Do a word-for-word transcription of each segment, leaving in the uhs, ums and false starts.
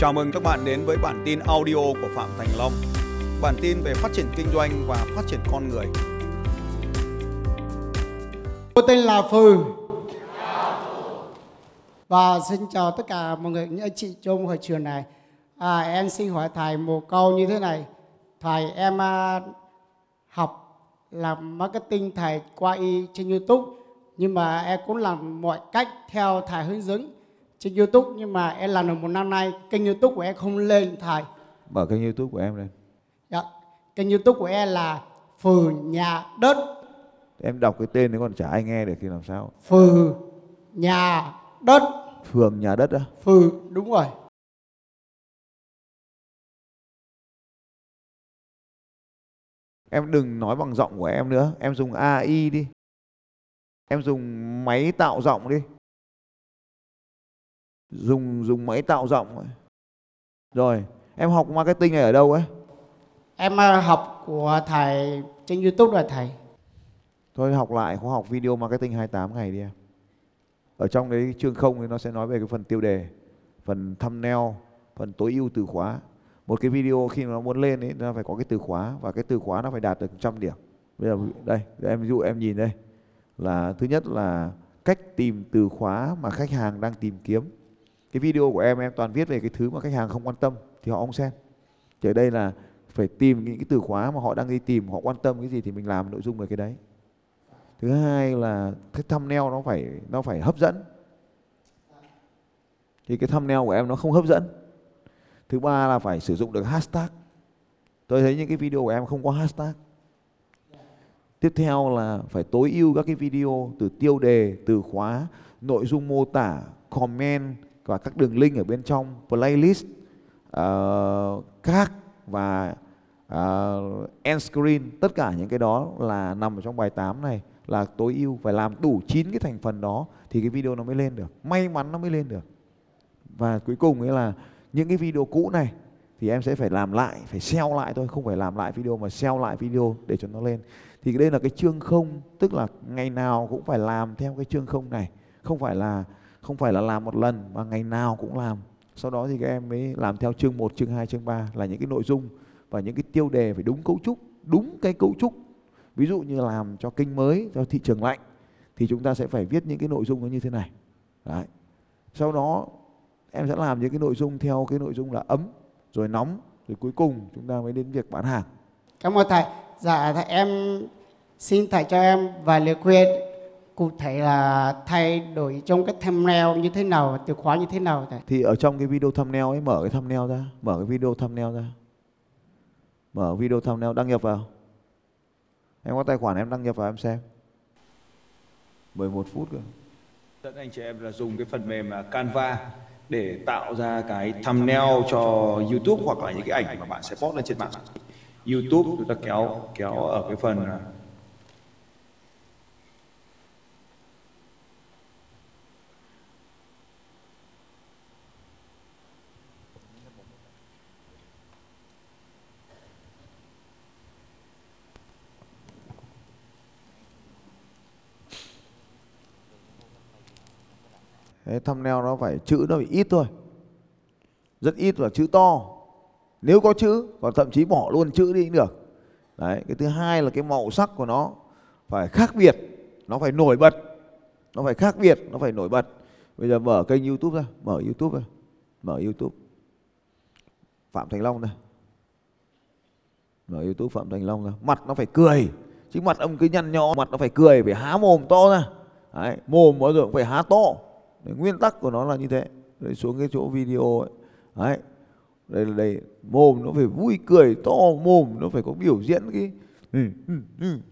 Chào mừng các bạn đến với bản tin audio của Phạm Thành Long. Bản tin về phát triển kinh doanh và phát triển con người. Tôi tên là Phừ. Và xin chào tất cả mọi người, những anh chị trong hội trường này. À, em xin hỏi thầy một câu như thế này. Thầy, em à, học làm marketing thầy qua y trên YouTube. Nhưng mà em cũng làm mọi cách theo thầy hướng dẫn trên YouTube, nhưng mà em làm được một năm nay kênh YouTube của em không lên thầy. Mở kênh YouTube của em lên. Dạ, kênh YouTube của em là Phừ Nhà Đất. Em đọc cái tên đấy còn chả ai nghe được thì làm sao? Phừ Nhà Đất. Phường Nhà Đất á? Phừ, đúng rồi. Em đừng nói bằng giọng của em nữa, em dùng a i đi. Em dùng máy tạo giọng đi. Dùng dùng máy tạo giọng. Rồi, em học marketing này ở đâu ấy? Em học của thầy trên YouTube là thầy. Thôi học lại khóa học video marketing hai mươi tám ngày đi em. Ở trong đấy chương không thì nó sẽ nói về cái phần tiêu đề, phần thumbnail, phần tối ưu từ khóa. Một cái video khi nó muốn lên ấy, nó phải có cái từ khóa, và cái từ khóa nó phải đạt được một trăm điểm. Bây giờ đây, để em ví dụ em nhìn đây. Là thứ nhất là cách tìm từ khóa mà khách hàng đang tìm kiếm. Cái video của em em toàn viết về cái thứ mà khách hàng không quan tâm thì họ không xem. Thì ở đây là phải tìm những cái từ khóa mà họ đang đi tìm, họ quan tâm cái gì thì mình làm nội dung về cái đấy. Thứ hai là cái thumbnail nó phải nó phải hấp dẫn. Thì cái thumbnail của em nó không hấp dẫn. Thứ ba là phải sử dụng được hashtag. Tôi thấy những cái video của em không có hashtag. Tiếp theo là phải tối ưu các cái video từ tiêu đề, từ khóa, nội dung mô tả, comment và các đường link ở bên trong, playlist, uh, các và uh, end screen. Tất cả những cái đó là nằm ở trong bài tám này là tối ưu. Phải làm đủ chín cái thành phần đó thì cái video nó mới lên được. May mắn nó mới lên được. Và cuối cùng ấy là những cái video cũ này thì em sẽ phải làm lại, phải seo lại thôi. Không phải làm lại video mà seo lại video để cho nó lên. Thì đây là cái chương không, tức là ngày nào cũng phải làm theo cái chương không này. Không phải là không phải là làm một lần mà ngày nào cũng làm. Sau đó thì các em mới làm theo chương một, chương hai, chương ba là những cái nội dung và những cái tiêu đề phải đúng cấu trúc, đúng cái cấu trúc. Ví dụ như làm cho kênh mới, cho thị trường lạnh thì chúng ta sẽ phải viết những cái nội dung nó như thế này. Đấy. Sau đó em sẽ làm những cái nội dung theo cái nội dung là ấm, rồi nóng, rồi cuối cùng chúng ta mới đến việc bán hàng. Cảm ơn thầy. Dạ thầy, em xin thầy cho em vài lời khuyên cụ thể là thay đổi trong cái thumbnail như thế nào, từ khóa như thế nào thầy? Thì ở trong cái video thumbnail ấy, mở cái thumbnail ra, mở cái video thumbnail ra. Mở video thumbnail, đăng nhập vào. Em có tài khoản em đăng nhập vào em xem. mười một phút cơ. Tất anh chị em là dùng cái phần mềm Canva để tạo ra cái thumbnail cho YouTube hoặc là những cái ảnh mà bạn sẽ post lên trên mạng YouTube. Chúng ta kéo kéo ở cái phần cái thumbnail nó phải chữ nó phải ít thôi, rất ít và chữ to. Nếu có chữ, còn thậm chí bỏ luôn chữ đi cũng được. Đấy, cái thứ hai là cái màu sắc của nó phải khác biệt, nó phải nổi bật, nó phải khác biệt, nó phải nổi bật. Bây giờ mở kênh YouTube ra, mở YouTube ra, mở YouTube. Phạm Thành Long ra. Mở YouTube Phạm Thành Long ra, mặt nó phải cười, chứ mặt ông cứ nhăn nhó, mặt nó phải cười, phải há mồm to ra. Đấy, mồm bao giờ cũng phải há to. Đấy, nguyên tắc của nó là như thế. Đấy, xuống cái chỗ video ấy. Đấy. Đây là đây, mồm nó phải vui cười to, mồm nó phải có biểu diễn cái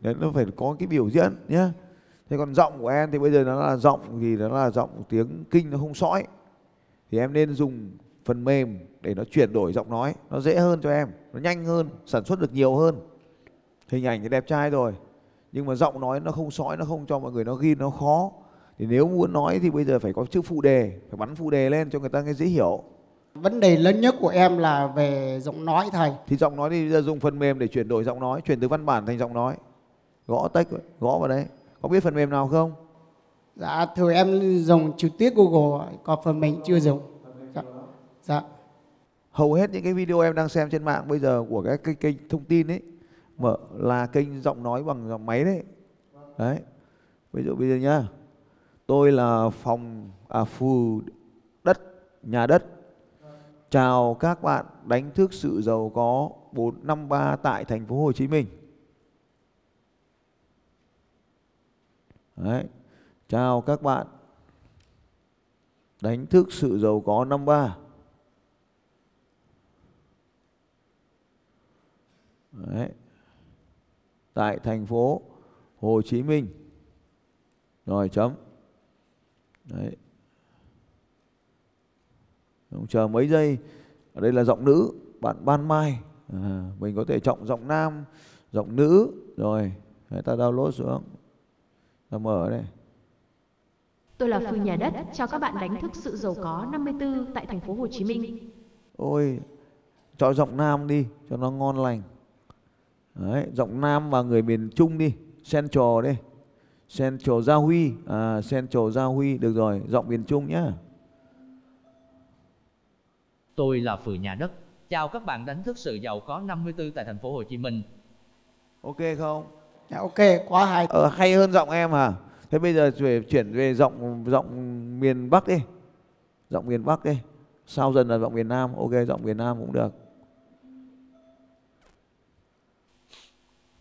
đấy, nó phải có cái biểu diễn nhá. Thế còn giọng của em thì bây giờ nó là giọng thì nó là giọng tiếng Kinh, nó không sõi. Thì em nên dùng phần mềm để nó chuyển đổi giọng nói, nó dễ hơn cho em, nó nhanh hơn, sản xuất được nhiều hơn. Hình ảnh thì đẹp trai rồi, nhưng mà giọng nói nó không sõi, nó không cho mọi người nó ghi nó khó. Thì nếu muốn nói thì bây giờ phải có chữ phụ đề, phải bắn phụ đề lên cho người ta nghe dễ hiểu. Vấn đề lớn nhất của em là về giọng nói thầy. Thì giọng nói thì dùng phần mềm để chuyển đổi giọng nói, chuyển từ văn bản thành giọng nói. Gõ text, gõ vào đấy. Có biết phần mềm nào không? Dạ, thưa em dùng trực tiếp Google, còn phần mình chưa dùng. Dạ. hầu hết những cái video em đang xem trên mạng bây giờ của các kênh, kênh thông tin ấy mở là kênh giọng nói bằng giọng máy đấy. Đấy. Ví dụ bây giờ nhá. Tôi là phòng à phù đất, nhà đất. Chào các bạn đánh thức sự giàu có bốn năm ba tại thành phố Hồ Chí Minh. Đấy. Chào các bạn đánh thức sự giàu có năm ba. Đấy. Tại thành phố Hồ Chí Minh. Rồi chấm. Đấy. Không chờ mấy giây. Ở đây là giọng nữ, bạn Ban Mai. À, mình có thể chọn giọng nam, giọng nữ. Rồi, người ta download xuống. Ta mở đây. Tôi là Phương nhà đất, chào các bạn đánh thức sự giàu có năm mươi tư tại thành phố Hồ Chí Minh. Ôi, chọn giọng nam đi cho nó ngon lành. Đấy, giọng nam và người miền Trung đi, Central đây. Central Gia Huy, à, Central Gia Huy, được rồi, giọng miền Trung nhá. Tôi là Phừ nhà đất, chào các bạn đánh thức sự giàu có năm mươi tư tại thành phố Hồ Chí Minh. Ok không? Dạ, ok, quá hay. Ờ, hay hơn giọng em à? Thế bây giờ chuyển về giọng giọng miền Bắc đi, giọng miền Bắc đi. Sau dần là giọng miền Nam, ok, giọng miền Nam cũng được.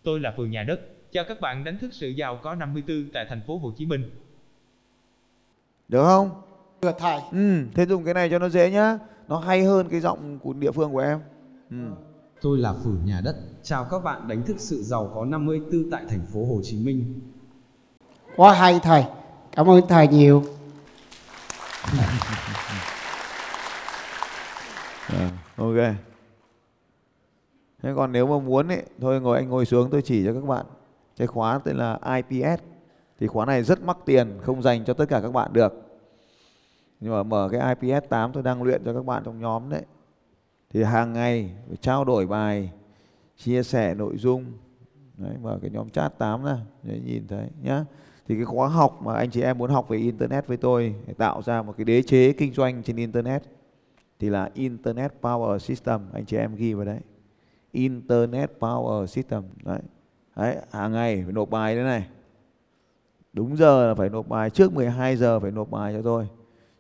Tôi là Phường nhà đất, chào các bạn đánh thức sự giàu có năm mươi tư tại thành phố Hồ Chí Minh. Được không? Được thầy. Ừ, thế dùng cái này cho nó dễ nhá, nó hay hơn cái giọng của địa phương của em. Ừ. Tôi là Phường nhà đất, chào các bạn đánh thức sự giàu có năm mươi tư tại thành phố Hồ Chí Minh. Quá hay thầy, cảm ơn thầy nhiều. À, ok. Thế còn nếu mà muốn ấy, thôi ngồi anh ngồi xuống tôi chỉ cho các bạn cái khóa tên là i pê ét. Thì khóa này rất mắc tiền, không dành cho tất cả các bạn được. Nhưng mà mở cái i pê ét tám tôi đang luyện cho các bạn trong nhóm đấy. Thì hàng ngày phải trao đổi bài, chia sẻ nội dung. Đấy, mở cái nhóm chat tám ra để nhìn thấy nhá. Thì cái khóa học mà anh chị em muốn học về Internet với tôi để tạo ra một cái đế chế kinh doanh trên Internet thì là Internet Power System, anh chị em ghi vào đấy. Internet Power System. Đấy. Đấy, hàng ngày phải nộp bài thế này. Đúng giờ là phải nộp bài, trước mười hai giờ phải nộp bài cho tôi.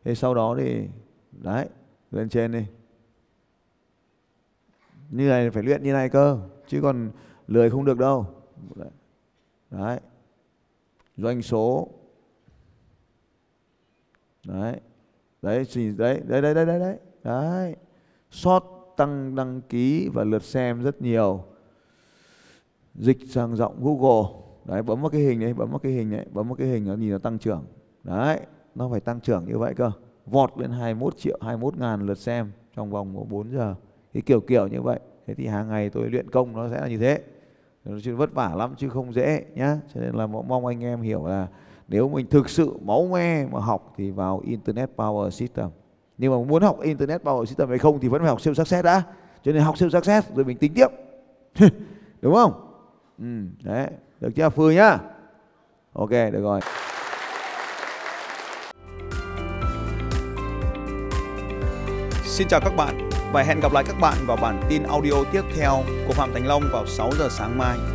Thế sau đó thì đấy, lên trên đi. Như này phải luyện như này cơ, chứ còn lười không được đâu. Đấy. Doanh số. Đấy. Đấy thì đấy, đấy đấy đấy đấy đấy. Đấy. Short tăng đăng ký và lượt xem rất nhiều. Dịch sang giọng Google. Đấy, bấm vào cái hình đấy, bấm vào cái hình đấy, bấm vào cái hình nó nhìn nó tăng trưởng. Đấy, nó phải tăng trưởng như vậy cơ. Vọt lên hai mươi mốt triệu, hai mươi mốt ngàn lượt xem trong vòng của bốn giờ. Cái kiểu kiểu như vậy. Thế thì hàng ngày tôi luyện công nó sẽ là như thế. Nó chứ vất vả lắm chứ không dễ nhá. Cho nên là mong anh em hiểu là nếu mình thực sự máu me mà học thì vào Internet Power System. Nhưng mà muốn học Internet Power System hay không thì vẫn phải học siêu success đã. Cho nên học siêu success rồi mình tính tiếp. Đúng không? Ừ, đấy. Được chưa Phương nhá? Ok, được rồi. Xin chào các bạn và hẹn gặp lại các bạn vào bản tin audio tiếp theo của Phạm Thành Long vào sáu giờ sáng mai.